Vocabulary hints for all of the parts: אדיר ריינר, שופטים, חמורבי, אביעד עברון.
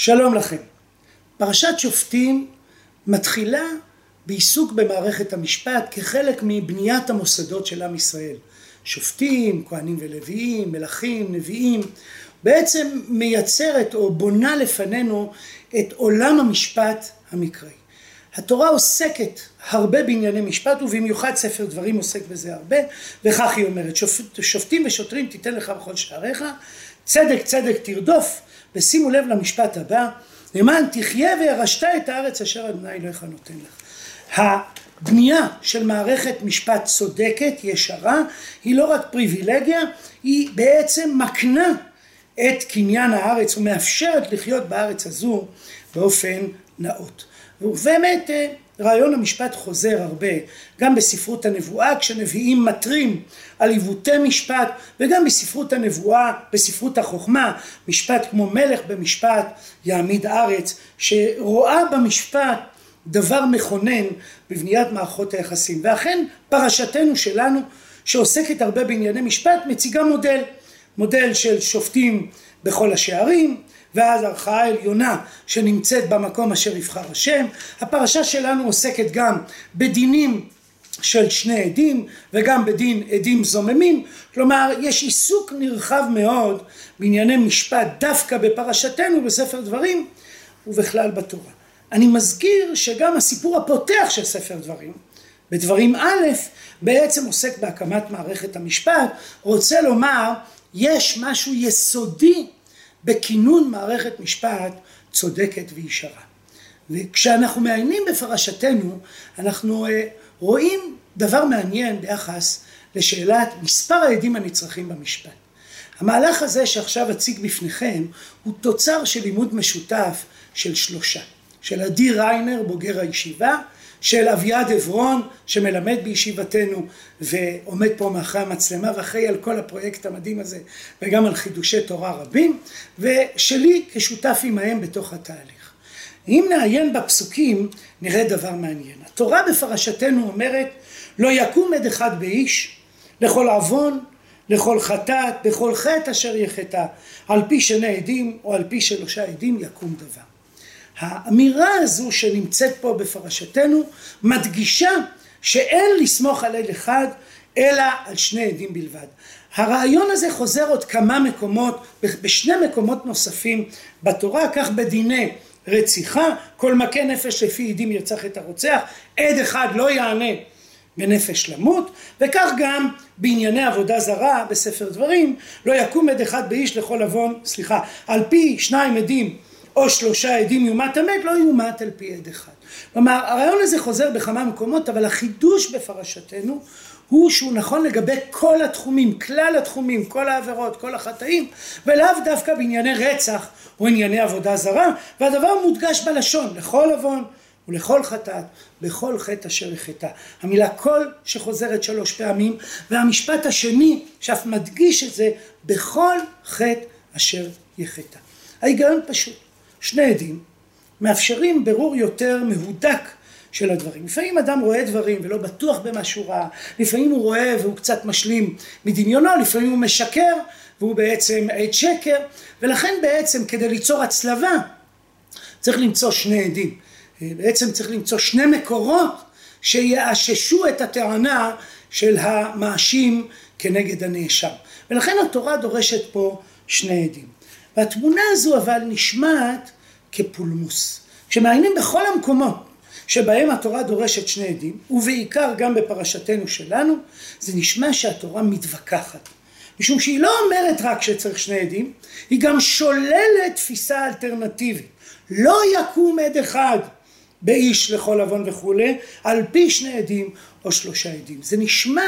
שלום לכם. פרשת שופטים מתחילה בעיסוק במערכת המשפט כחלק מבניית המוסדות של עם ישראל. שופטים, כהנים ולוויים, מלכים, נביאים, בעצם מייצרת או בונה לפנינו את עולם המשפט המקראי. התורה עוסקת הרבה בענייני משפט, ובמיוחד ספר דברים עוסק בזה הרבה, וכך היא אומרת, שופטים ושוטרים תיתן לך בכל שעריך, צדק צדק תרדוף, ושימו לב למשפט הבא, למען תחיה וירשת את הארץ אשר ה' אלוהיך נותן לך. הבנייה של מערכת משפט צודקת, ישרה, היא לא רק פריבילגיה, היא בעצם מקנה את קניין הארץ ומאפשרת לחיות בארץ הזו באופן נאות. ובאמת רעיון המשפט חוזר הרבה, גם בספרות הנבואה כשנביאים מטרים על עיוותי משפט, וגם בספרות הנבואה, בספרות החוכמה, משפט כמו מלך במשפט יעמיד ארץ, שרואה במשפט דבר מכונן בבניית מערכות היחסים. ואכן פרשתנו שלנו שעוסקת הרבה בענייני משפט מציגה מודל של שופטים בכל השערים, ואז ערכאה עליונה שנמצאת במקום אשר יבחר השם. הפרשה שלנו עוסקת גם בדינים של שני עדים וגם בדין עדים זוממים, כלומר יש עיסוק נרחב מאוד בענייני משפט דווקא בפרשתנו בספר דברים ובכלל בתורה. אני מזכיר שגם הסיפור הפותח של ספר דברים, בדברים א', בעצם עוסק בהקמת מערכת המשפט, רוצה לומר יש משהו יסודי בכינון מערכת משפט צודקת וישרה. וכשאנחנו מעיינים בפרשתנו, אנחנו רואים דבר מעניין ביחס לשאלת מספר העדים הנצרכים במשפט. המהלך הזה שעכשיו אציג בפניכם הוא תוצר של לימוד משותף של שלושה. של אדיר ריינר, בוגר הישיבה, של אביעד עברון שמלמד בישיבתנו ועומד פה מאחרי המצלמה ואחראי על כל הפרויקט המדהים הזה וגם על חידושי תורה רבים, ושלי כשותף עמהם בתוך התהליך. אם נעיין בפסוקים נראה דבר מעניין. התורה בפרשתנו אומרת לא יקום עד אחד באיש לכל עוון, לכל חטאת, בכל חטא אשר יחטא, על פי שני עדים או על פי שלושה עדים יקום דבר. האמירה הזו שנמצאת פה בפרשתנו מדגישה שאין לסמוך על עד אחד אלא על שני עדים בלבד. הרעיון הזה חוזר עוד כמה מקומות, בשני מקומות נוספים בתורה, כך בדיני רציחה, כל מכה נפש לפי עדים ירצח את הרוצח, עד אחד לא יענה בנפש למות, וכך גם בענייני עבודה זרה בספר דברים, לא יקום עד אחד באיש לכל עוון, על פי שניים עדים או שלושה עדים יומת המת, לא יומת על פי עד אחד. כלומר, הרעיון הזה חוזר בכמה מקומות, אבל החידוש בפרשתנו הוא שהוא נכון לגבי כל התחומים, כלל התחומים, כל העבירות, כל החטאים, ולאו דווקא בענייני רצח או ענייני עבודה זרה, והדבר מודגש בלשון, לכל עוון ולכל חטאת, בכל חטא אשר יחטא. המילה כל שחוזרת שלוש פעמים, והמשפט השני שאף מדגיש את זה, בכל חטא אשר יחטא. ההיגיון פשוט. שני עדים מאפשרים ברור יותר מהודק של הדברים. לפעמים אדם רואה דברים ולא בטוח במה שהוא ראה, לפעמים הוא רואה והוא קצת משלים מדמיונו, לפעמים הוא משקר והוא בעצם עד שקר, ולכן בעצם כדי ליצור הצלבה צריך למצוא שני עדים. בעצם צריך למצוא שני מקורות שיאששו את הטענה של המאשים כנגד הנאשם. ולכן התורה דורשת פה שני עדים. והתמונה הזו אבל נשמעת כפולמוס. כשמעיינים בכל המקומות שבהם התורה דורשת שני עדים, ובעיקר גם בפרשתנו שלנו, זה נשמע שהתורה מתווכחת. משום שהיא לא אומרת רק שצריך שני עדים, היא גם שוללת תפיסה אלטרנטיבית. לא יקום עד אחד באיש לכל עוון וכולי, על פי שני עדים או שלושה עדים. זה נשמע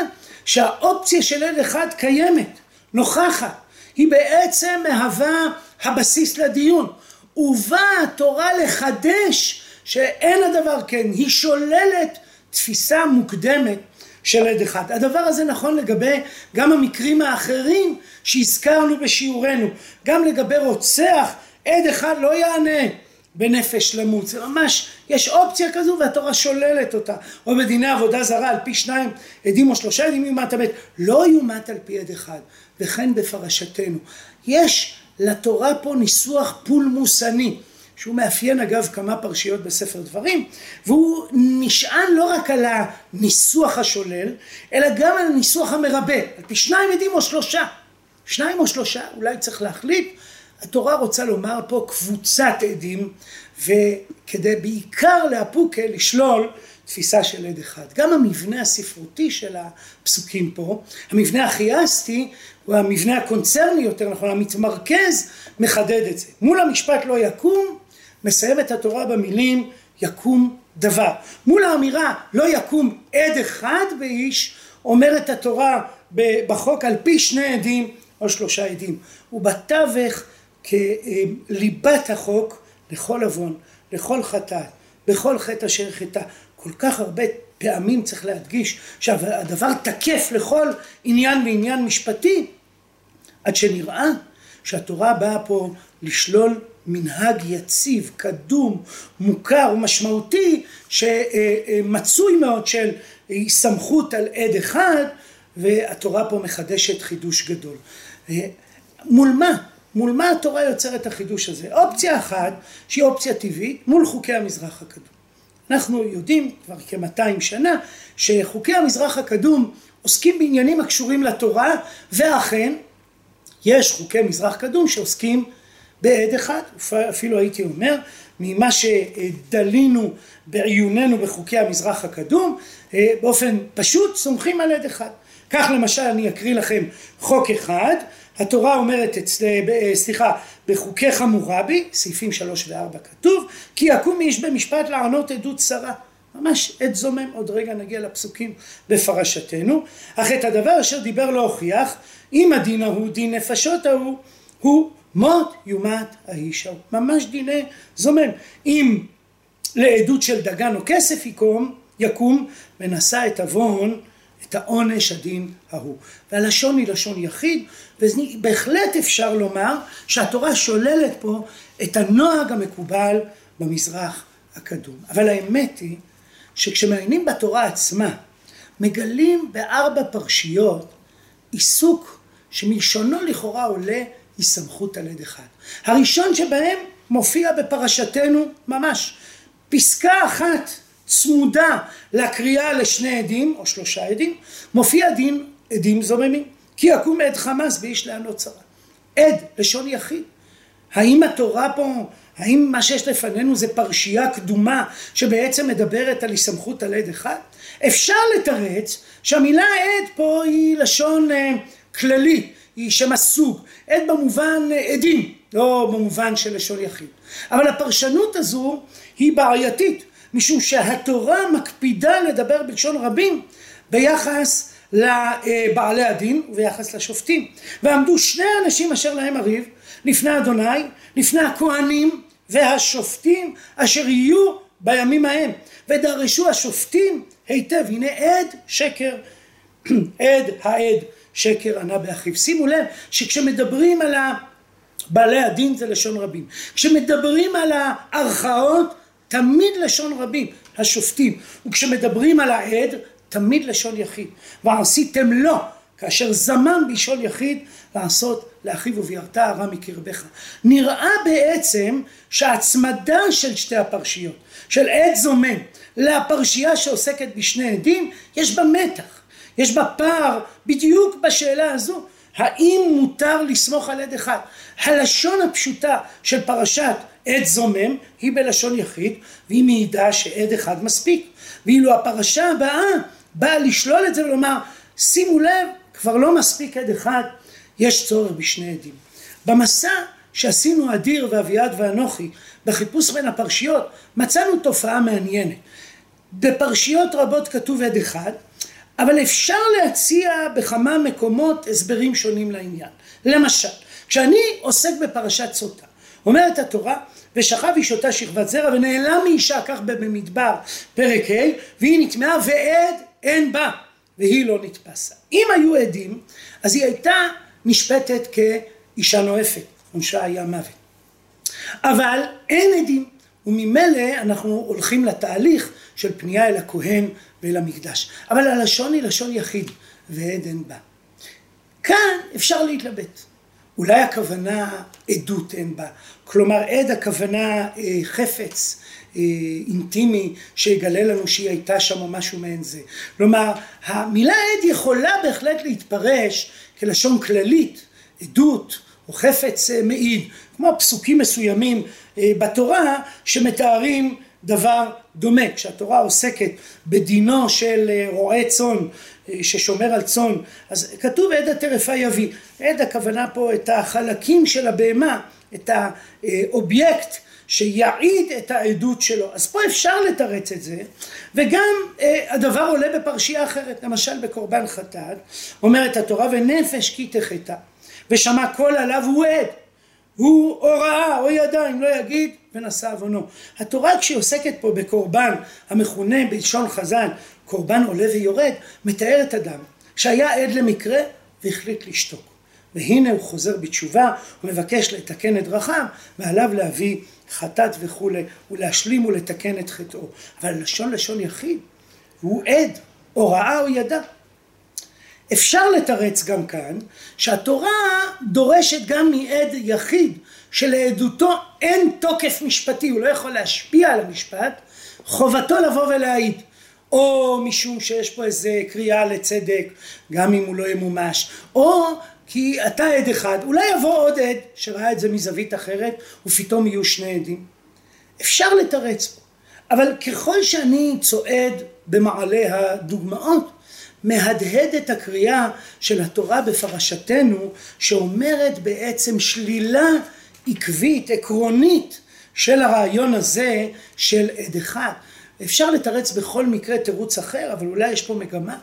שהאופציה של עד אחד קיימת, נוכחת. היא בעצם מהווה הבסיס לדיון, ובאה התורה לחדש שאין הדבר כן, היא שוללת תפיסה מוקדמת של עד אחד. הדבר הזה נכון לגבי גם המקרים האחרים שהזכרנו בשיעורנו, גם לגבי רוצח, עד אחד לא יענה בנפש למות, זה ממש, יש אופציה כזו והתורה שוללת אותה, או בדיני עבודה זרה על פי שניים עדים או שלושה עדים יומת המת, לא יומת על פי עד אחד. וכן בפרשתנו יש לתורה פה ניסוח פולמוסני שהוא מאפיין אגב כמה פרשיות בספר דברים, והוא נשען לא רק על הניסוח השולל, אלא גם על הניסוח המרבה, על פי שניים עדים או שלושה. שניים או שלושה, אולי צריך להחליט, התורה רוצה לומר פה קבוצת עדים, וכדי בעיקר להפוקה, לשלול תפיסה של עד אחד. גם המבנה הספרותי של הפסוקים פה, המבנה החייסטי, הוא המבנה הקונצרני יותר נכון, המתמרכז, מחדד את זה. מול המשפט לא יקום, מסיים את התורה במילים יקום דבר. מול האמירה לא יקום עד אחד באיש, אומרת התורה בחוק על פי שני עדים או שלושה עדים. ובתווך כליבת החוק לכל עוון, לכל חטא, בכל חטא אשר חטא. כל כך הרבה פעמים צריך להדגיש שהדבר תקף לכל עניין ועניין משפטי, עד שנראה שהתורה באה פה לשלול מנהג יציב, קדום, מוכר ומשמעותי, שמצוי מאוד של סמכות על עד אחד, והתורה פה מחדשת חידוש גדול. מול מה? מול מה התורה יוצרת החידוש הזה? אופציה אחת, שהיא אופציה טבעית, מול חוקי המזרח הקדום. אנחנו יודעים כבר כ-200 שנה שחוקי המזרח הקדום עוסקים בעניינים הקשורים לתורה, ואכן יש חוקי מזרח קדום שעוסקים בעד אחד, אפילו הייתי אומר, ממה שדלינו בעיוננו בחוקי המזרח הקדום, באופן פשוט סומכים על עד אחד. כך למשל אני אקריא לכם חוק אחד, התורה אומרת בחוקי חמורבי, סעיפים 3 ו-4 כתוב, כי יקום איש במשפט לענות עדות שרה. ממש עד זומם, עוד רגע נגיע לפסוקים בפרשתנו. אך את הדבר אשר דיבר לא הוכיח, אם הדין ההוא, דין נפשות ההוא, הוא מות יומת האיש ההוא. ממש דיני זומם. אם לעדות של דגן או כסף יקום ונשא את עוון, את העונש הדין ההוא. והלשון היא לשון יחיד, ובהחלט אפשר לומר שהתורה שוללת פה את הנוהג המקובל במזרח הקדום. אבל האמת היא שכשמעיינים בתורה עצמה, מגלים ב4 פרשיות עיסוק שמלשונו לכאורה עולה היא סמכות על עד אחד. הראשון שבהם מופיע בפרשתנו ממש. פסקה אחת צמודה לקריאה לשני עדים או שלושה עדים, מופיע דין עדים זוממים, כי יקום עד חמאס באיש לענות שרה. עד, לשון יחיד. האם התורה פה, האם מה שיש לפנינו זה פרשייה קדומה שבעצם מדברת על הסמכות על עד אחד? אפשר לתרץ שהמילה עד פה היא לשון כללי, היא שם הסוג, עד במובן עדים, לא במובן של לשון יחיד. אבל הפרשנות הזו היא בעייתית, משום שהתורה מקפידה לדבר בלשון רבים ביחס לבעלי הדין וביחס לשופטים. ועמדו שני אנשים אשר להם הריב, לפני אדוני, לפני הכהנים והשופטים אשר יהיו בימים ההם. ודרשו השופטים היטב, הנה עד שקר, עד העד שקר ענה באחיו. שימו לב שכשמדברים על בעלי הדין זה לשון רבים. כשמדברים על הערכאות, תמיד לשון רבים, השופטים, וכשמדברים על העד, תמיד לשון יחיד. ועשיתם לו, כאשר זמן בישון יחיד, לעשות לאחיו וביראת הרע מקרבך. נראה בעצם שהצמדה של שתי הפרשיות, של עד זומם, לפרשייה שעוסקת בשני עדים, יש בה מתח, יש בה פער, בדיוק בשאלה הזו, האם מותר לסמוך על עד אחד? הלשון הפשוטה של פרשת עד זומם היא בלשון יחיד, והיא מעידה שעד אחד מספיק. ואילו הפרשה הבאה באה לשלול את זה ולומר, שימו לב, כבר לא מספיק עד אחד, יש צורך בשני עדים. במסע שעשינו אדיר ואביעד ואנוכי, בחיפוש בין הפרשיות, מצאנו תופעה מעניינת. בפרשיות רבות כתוב עד אחד, אבל אפשר להציע בכמה מקומות הסברים שונים לעניין. למשל, כשאני עוסק בפרשת סוטה, אומרת התורה, ושכב איש אותה שכבת זרע, ונעלם מאישה כך במדבר פרק ה', והיא נטמעה ועד אין בה, והיא לא נתפסה. אם היו עדים, אז היא הייתה נשפטת כאישה נואפת, עונשה היה מוות. אבל אין עדים, וממילא אנחנו הולכים לתהליך של פנייה אל הכהן ואל המקדש. אבל הלשון היא לשון יחיד, ועד אין בה. כאן אפשר להתלבט. אולי הכוונה עדות אין בה, כלומר עד הכוונה חפץ אינטימי שיגלה לנו שהיא הייתה שם או משהו מעין זה. כלומר המילה עד יכולה בהחלט להתפרש כלשון כללית, עדות או חפץ מעיד, כמו פסוקים מסוימים בתורה שמתארים דבר דומה. כשהתורה עוסקת בדינו של רועה צאן ששומר על צאן, אז כתוב עד הטרפה יביא. עד הכוונה פה את החלקים של הבהמה, את האובייקט שיעיד את העדות שלו. אז פה אפשר לתרץ את זה, וגם הדבר עולה בפרשייה אחרת, למשל בקורבן חטאת, אומרת התורה ונפש כי תחטא, ושמע קול עליו הוא עד, הוא או ראה או ידע, אם לא יגיד ונשא עוונו. התורה כשהיא עוסקת פה בקורבן המכונה בלשון חז"ל קורבן עולה ויורד, מתארת אדם שהיה עד למקרה והחליט לשתוק, והנה הוא חוזר בתשובה, הוא מבקש לתקן את דרכיו ועליו להביא חטאת וכו' ולהשלים ולתקן את חטאו. אבל לשון יחיד, הוא עד או ראה או ידע. אפשר לתרץ גם כאן שהתורה דורשת גם מעד יחיד שלעדותו אין תוקף משפטי, הוא לא יכול להשפיע על המשפט, חובתו לבוא ולהעיד, או משום שיש פה איזה קריאה לצדק גם אם הוא לא ימומש, או כי אתה עד אחד, אולי יבוא עוד עד שראה את זה מזווית אחרת ופתאום יהיו שני עדים. אפשר לתרץ פה, אבל ככל שאני צועד במעלה הדוגמאות, מהדהדת הקריאה של התורה בפרשתנו שאומרת בעצם שלילה עקבית, עקרונית של הרעיון הזה של עד אחד. אפשר לתרץ בכל מקרה תירוץ אחר, אבל אולי יש פה מגמה.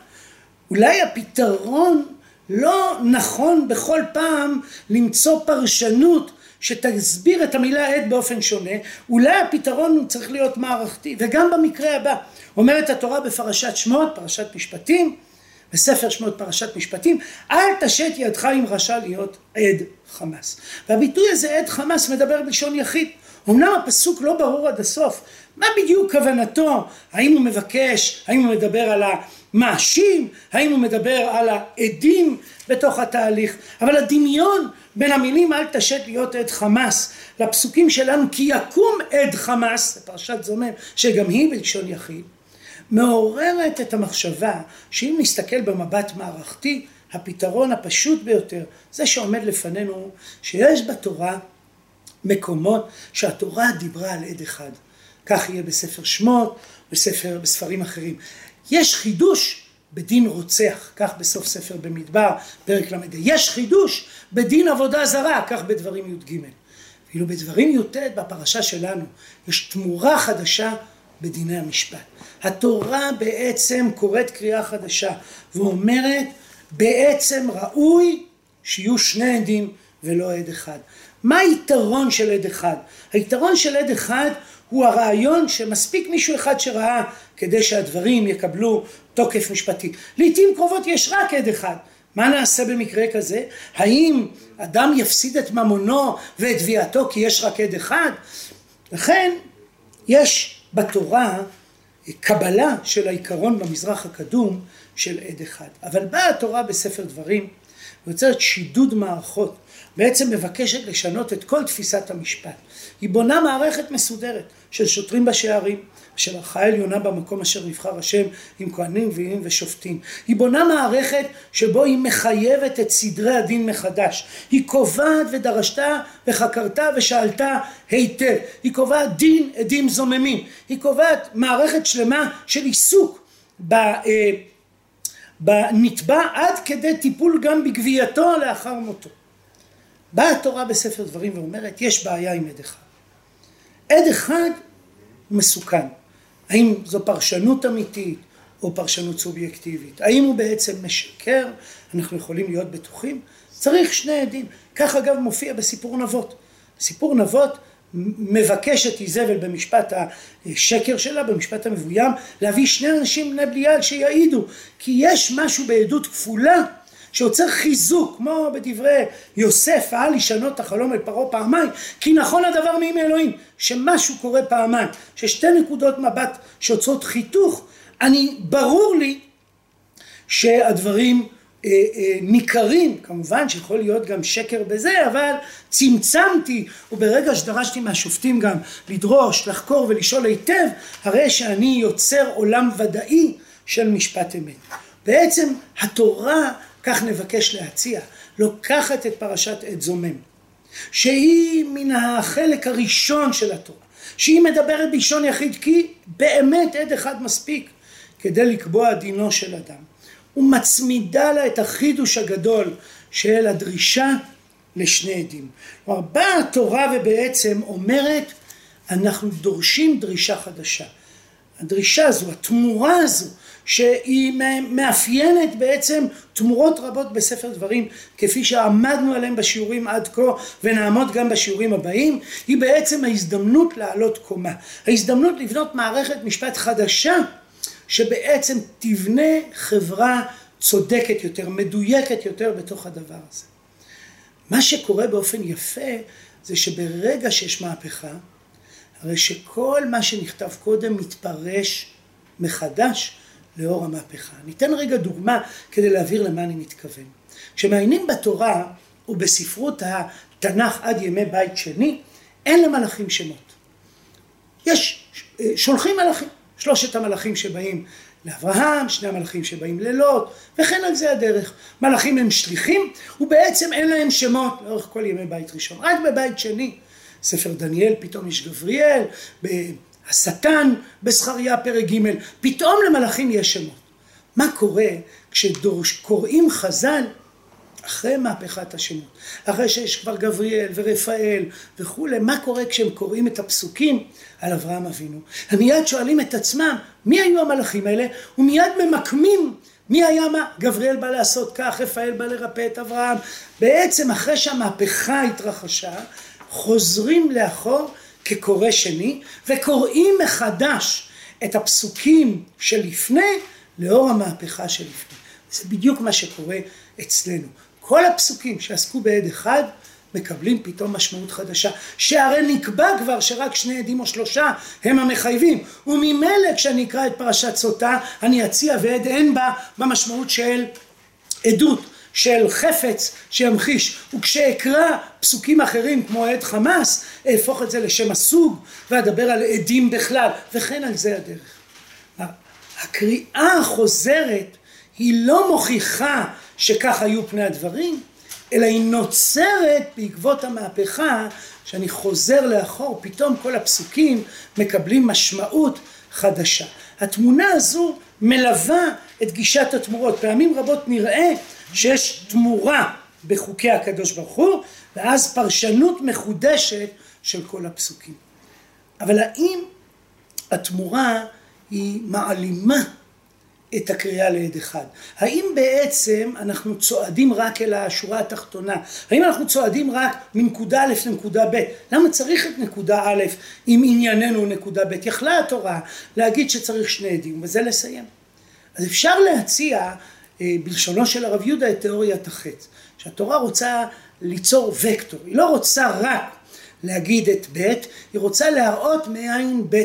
אולי הפתרון לא נכון בכל פעם למצוא פרשנות שתסביר את המילה עד באופן שונה, אולי הפתרון צריך להיות מערכתי. וגם במקרה הבא, אומרת התורה בפרשת שמות, פרשת משפטים, בספר שמות פרשת משפטים, אל תשת ידך אם רשע להיות עד חמאס. והביטוי הזה עד חמאס מדבר בלשון יחיד, אומנם הפסוק לא ברור עד הסוף, מה בדיוק כוונתו, האם הוא מבקש, האם הוא מדבר על המאשים, האם הוא מדבר על העדים בתוך התהליך, אבל הדמיון בין המילים אל תשת להיות עד חמאס לפסוקים שלנו כי יקום עד חמאס, פרשת זומם שגם היא בלשון יחיד, מעוררת את המחשבה שאם נסתכל במבט מערכתי, הפתרון הפשוט ביותר, זה שעומד לפנינו, שיש בתורה מקומות שהתורה דיברה על עד אחד. כך יהיה בספר שמות, בספרים אחרים. יש חידוש בדין רוצח, כך בסוף ספר במדבר, פרק למד. יש חידוש בדין עבודה זרה, כך בדברים י"ג. ואילו בדברים י"ט, בפרשה שלנו, יש תמורה חדשה בדיני המשפט. התורה בעצם קוראת קריאה חדשה, ואומרת, בעצם ראוי שיהיו שני עדים ולא עד אחד. מה היתרון של עד אחד? היתרון של עד אחד הוא הרעיון שמספיק מישהו אחד שראה כדי שהדברים יקבלו תוקף משפטי. לעתים קרובות יש רק עד אחד. מה נעשה במקרה כזה? האם אדם יפסיד את ממונו ואת תביעתו כי יש רק עד אחד? לכן יש בתורה קבלה של העיקרון במזרח הקדום של עד אחד. אבל באה התורה בספר דברים ויוצרת שידוד מערכות, בעצם מבקשת לשנות את כל תפיסת המשפט. היא בונה מערכת מסודרת של שוטרים בשערים, של ערכה עליונה במקום אשר נבחר השם, עם כהנים ועם ושופטים. היא בונה מערכת שבו היא מחייבת את סדרי הדין מחדש. היא קובעת ודרשת וחקרת ושאלת היטב. היא קובעת דין עדים זוממים. היא קובעת מערכת שלמה של עיסוק בנתבע עד כדי טיפול גם בגבייתו לאחר מותו. באה התורה בספר דברים ואומרת, יש בעיה עם עד אחד. עד אחד מסוכן. האם זו פרשנות אמיתית או פרשנות סובייקטיבית? האם הוא בעצם משקר? אנחנו יכולים להיות בטוחים? צריך שני עדים. כך אגב מופיע בסיפור נבות. סיפור נבות מבקשת איזבל במשפט השקר שלה, במשפט המבוים, להביא שני אנשים בני בליעל שיעידו, כי יש משהו בעדות כפולה, שעוצר חיזוק, כמו בדברי יוסף, אל ישנות החלום אל פרעה פעמיים, כי נכון הדבר מעם אלוהים, שמשהו קורה פעמיים, ששתי נקודות מבט שעוצרות חיתוך, ברור לי שהדברים ניכרים, כמובן שיכול להיות גם שקר בזה, אבל צמצמתי, וברגע שדרשתי מהשופטים גם לדרוש, לחקור ולשאול היטב, הרי שאני יוצר עולם ודאי של משפט אמת. בעצם התורה, כך נבקש להציע, לוקחת את פרשת עת זומם, שהיא מן החלק הראשון של התורה, שהיא מדברת בלשון יחיד, כי באמת עד אחד מספיק כדי לקבוע דינו של אדם. ומצמידה לה את החידוש הגדול של הדרישה לשני עדים. כלומר, באה התורה ובעצם אומרת, אנחנו דורשים דרישה חדשה. הדרישה הזו, התמורה הזו, שהיא מאפיינת בעצם תמורות רבות בספר דברים, כפי שעמדנו עליהם בשיעורים עד כה, ונעמוד גם בשיעורים הבאים, היא בעצם ההזדמנות לעלות קומה. ההזדמנות לבנות מערכת משפט חדשה, שבעצם תבנה חברה צודקת יותר, מדויקת יותר בתוך הדבר הזה. מה שקורה באופן יפה, זה שברגע שיש מהפכה, הרי שכל מה שנכתב קודם מתפרש מחדש לאור המהפכה. ניתן רגע דוגמה כדי להבהיר למה אני מתכוון. כשמעיינים בתורה ובספרות התנ"ך עד ימי בית שני, אין למלאכים שמות. יש, שולחים מלאכים. שלושת המלאכים שבאים לאברהם, שני המלאכים שבאים ללוט, וכן על זה הדרך. מלאכים הם שליחים, ובעצם אין להם שמות לאורך כל ימי בית ראשון. רק בבית שני, ספר דניאל, פתאום יש גבריאל, השטן, בסחריה פרק ג', פתאום למלאכים יש שמות. מה קורה כשקוראים חז"ל אחרי מהפכת השמות? אחרי שיש כבר גבריאל ורפאל וכולי, מה קורה כשהם קוראים את הפסוקים על אברהם אבינו? הם מיד שואלים את עצמם, מי היו המלאכים האלה? ומיד ממקמים, מי היה מה? גבריאל בא לעשות כך, רפאל בא לרפא את אברהם. בעצם אחרי שהמהפכה התרחשה, חוזרים לאחור כקורא שני, וקוראים מחדש את הפסוקים שלפני, לאור המהפכה שלפני. זה בדיוק מה שקורה אצלנו. כל הפסוקים שעסקו בעד אחד, מקבלים פתאום משמעות חדשה, שהרי נקבע כבר שרק שני עדים או שלושה הם המחייבים, וממילא כשאני אקרא את פרשת סוטה, אני אציע ועד אין בה במשמעות של עדות, של חפץ שימחיש, וכשאקרא פסוקים אחרים כמו עד חמאס, אהפוך את זה לשם הסוג, ואדבר על עדים בכלל, וכן על זה הדרך. הקריאה החוזרת היא לא מוכיחה שכך היו פני הדברים, אלא היא נוצרת בעקבות המהפכה, שאני חוזר לאחור, פתאום כל הפסוקים מקבלים משמעות חדשה. התמונה הזו מלווה את גישת התמורות. פעמים רבות נראה שיש תמורה בחוקי הקדוש ברוך הוא, ואז פרשנות מחודשת של כל הפסוקים. אבל האם התמורה היא מעלימה את הקריאה לעד אחד? האם בעצם אנחנו צועדים רק אל השורה התחתונה? האם אנחנו צועדים רק מנקודה א' לנקודה ב'? למה צריך את נקודה א' אם ענייננו נקודה ב'? יכלה התורה להגיד שצריך שני עדים, וזה לסיים. אז אפשר להציע בלשונו של הרב יהודה את תיאוריית החץ, שהתורה רוצה ליצור וקטור, היא לא רוצה רק להגיד את ב', היא רוצה להראות מאין ב'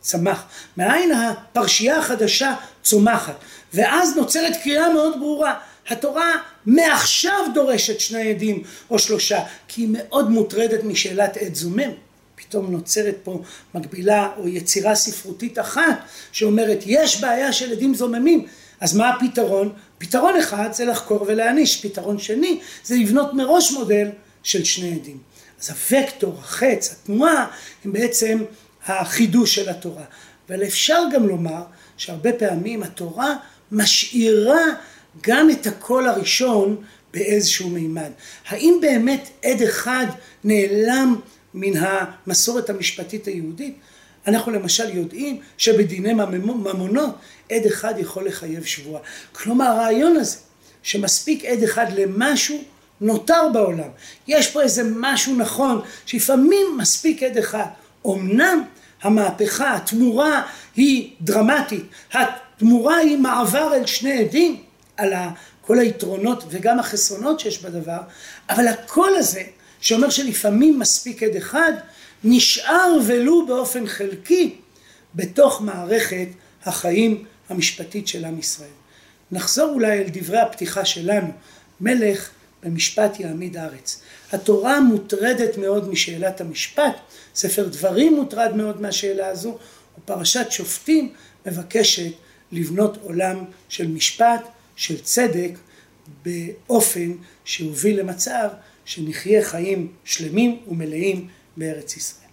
צמח, מאין הפרשייה החדשה צומחת, ואז נוצרת קריאה מאוד ברורה. התורה מעכשיו דורשת שני עדים או שלושה, כי היא מאוד מוטרדת משאלת עת זומם. פתאום נוצרת פה מקבילה או יצירה ספרותית אחת שאומרת יש בעיה של עדים זוממים, אז מה הפתרון? פתרון אחד זה לחקור ולהעניש, פתרון שני זה לבנות מראש מודל של שני עדים. אז הוקטור, החץ, התנועה הם בעצם החידוש של התורה. אבל אפשר גם לומר שהרבה פעמים התורה משאירה גם את הקול הראשון באיזשהו מימד. האם באמת עד אחד נעלם מן המסורת המשפטית היהודית? אנחנו למשל יודעים שבדיני ממונות עד אחד יכול לחייב שבועה. כלומר הרעיון הזה שמספיק עד אחד למשהו נותר בעולם. יש פה איזה משהו נכון שלפעמים מספיק עד אחד. אמנם המהפכה, התמורה היא דרמטית, התמורה היא מעבר אל שני עדים, על כל היתרונות וגם החסרונות שיש בדבר, אבל הקול הזה שאומר שלפעמים מספיק עד אחד, נשאר ולו באופן חלקי בתוך מערכת החיים המשפטית של עם ישראל. נחזור אולי אל דברי הפתיחה שלנו, מלך במשפט יעמיד ארץ. התורה מוטרדת מאוד משאלת המשפט, ספר דברים מוטרד מאוד מהשאלה הזו, ופרשת שופטים מבקשת לבנות עולם של משפט, של צדק, באופן שהוביל למצב שנחיה חיים שלמים ומלאים בארץ ישראל.